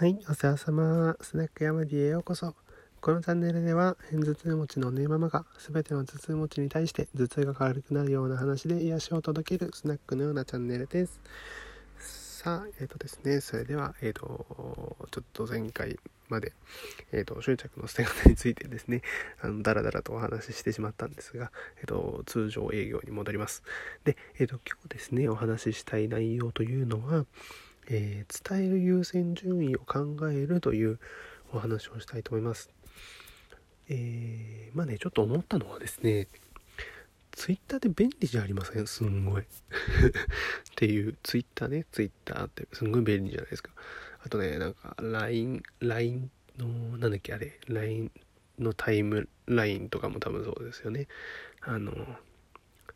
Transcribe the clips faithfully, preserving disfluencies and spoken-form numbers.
はい、お世話様。スナックヤマディへようこそ。このチャンネルでは、片頭痛持ちのねえママがすべての頭痛持ちに対して頭痛が軽くなるような話で癒しを届けるスナックのようなチャンネルです。さあ、えっとですね、それでは、えっと、ちょっと前回まで、えっと、執着の捨て方についてですね、あのだらだらとお話ししてしまったんですが、えっと、通常営業に戻ります。で、えっと、今日ですね、お話ししたい内容というのは、えー、伝える優先順位を考えるというお話をしたいと思います。えー、まあね、ちょっと思ったのはですね、ツイッターって便利じゃありません？すんごい。っていう、ツイッターね、ツイッターってすんごい便利じゃないですか。あとね、なんか ライン、ライン の、なんだっけあれ、ライン のタイムラインとかも多分そうですよね。あの、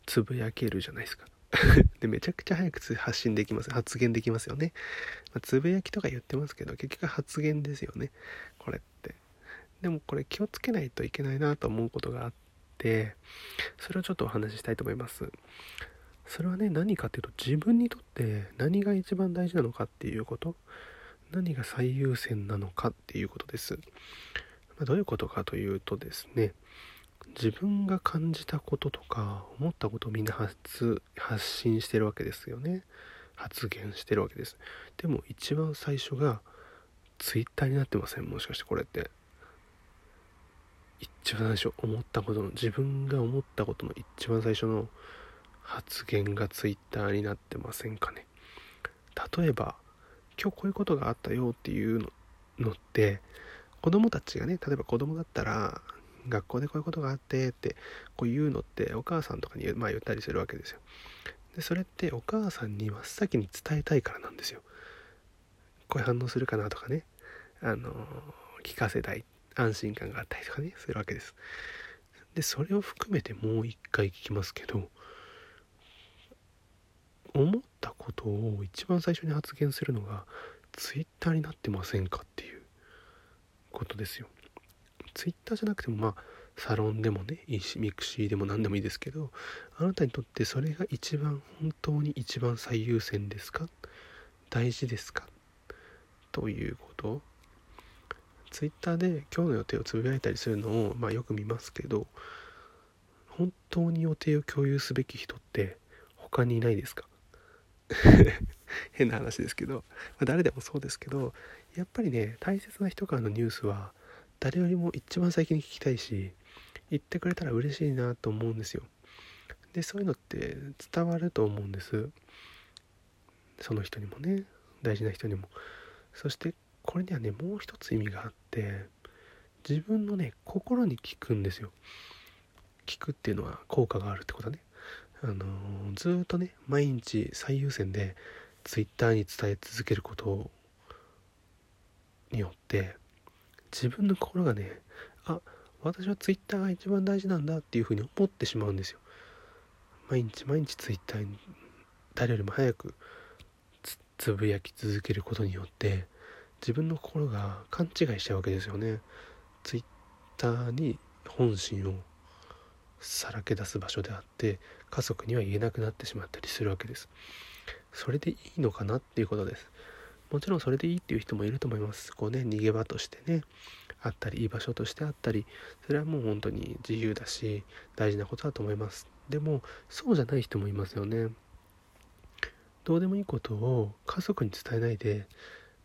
つぶやけるじゃないですか。でめちゃくちゃ早く発信できます発言できますよね、まあ、つぶやきとか言ってますけど結局発言ですよねこれって。でもこれ気をつけないといけないなと思うことがあって、それをちょっとお話ししたいと思います。それはね、何かっていうと、自分にとって何が一番大事なのかっていうこと、何が最優先なのかっていうことです。まあ、どういうことかというとですね、自分が感じたこととか思ったことをみんな 発, 発信してるわけですよね。発言してるわけです。でも一番最初がツイッターになってません？もしかしてこれって一番最初思ったことの自分が思ったことの一番最初の発言がツイッターになってませんかね。例えば今日こういうことがあったよっていう の, のって子供たちがね、例えば子供だったら学校でこういうことがあってってこう言うのってお母さんとかに 言,、まあ、言ったりするわけですよ。でそれってお母さんに真っ先に伝えたいからなんですよ。こういう反応するかなとかね、あの聞かせたい、安心感があったりとかね、するわけです。でそれを含めてもう一回聞きますけど、思ったことを一番最初に発言するのがツイッターになってませんかっていうことですよ。ツイッターじゃなくても、まあサロンでもね、いいしミクシーでも何でもいいですけど、あなたにとってそれが一番本当に一番最優先ですか？大事ですか？ということ。ツイッターで今日の予定をつぶやいたりするのを、まあ、よく見ますけど、本当に予定を共有すべき人って他にいないですか？変な話ですけど、まあ、誰でもそうですけど、やっぱりね、大切な人からのニュースは誰よりも一番最近に聞きたいし、言ってくれたら嬉しいなと思うんですよ。で、そういうのって伝わると思うんです。その人にもね、大事な人にも。そしてこれにはね、もう一つ意味があって、自分のね、心に聞くんですよ。聞くっていうのは効果があるってことね。あのー、ずっとね、毎日最優先でツイッターに伝え続けることによって、自分の心がね、あ、私はツイッターが一番大事なんだっていうふうに思ってしまうんですよ。毎日毎日ツイッターに誰よりも早く つ, つぶやき続けることによって自分の心が勘違いしちゃうわけですよね。ツイッターに本心をさらけ出す場所であって、家族には言えなくなってしまったりするわけです。それでいいのかなっていうことです。もちろんそれでいいっていう人もいると思います。こうね、逃げ場としてね、あったり、居場所としてあったり、それはもう本当に自由だし、大事なことだと思います。でも、そうじゃない人もいますよね。どうでもいいことを家族に伝えないで、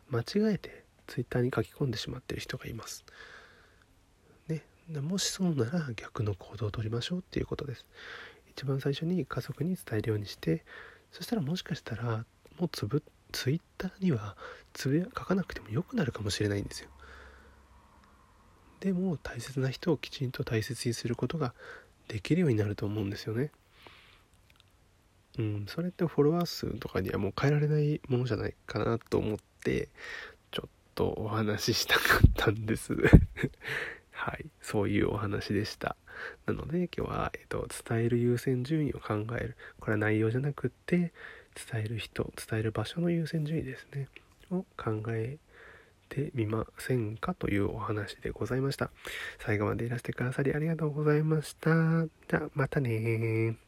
間違えてツイッターに書き込んでしまっている人がいます。ね、もしそうなら逆の行動をとりましょうっていうことです。一番最初に家族に伝えるようにして、そしたらもしかしたら、もうつぶって、ツイッターにはつぶや書かなくてもよくなるかもしれないんですよ。でも大切な人をきちんと大切にすることができるようになると思うんですよね。うん、それってフォロワー数とかにはもう変えられないものじゃないかなと思ってちょっとお話ししたかったんです。はい、そういうお話でした。なので今日は、えっと、伝える優先順位を考える。これは内容じゃなくって伝える人、伝える場所の優先順位ですねを考えてみませんかというお話でございました。最後までいらしてくださりありがとうございました。じゃあまたねー。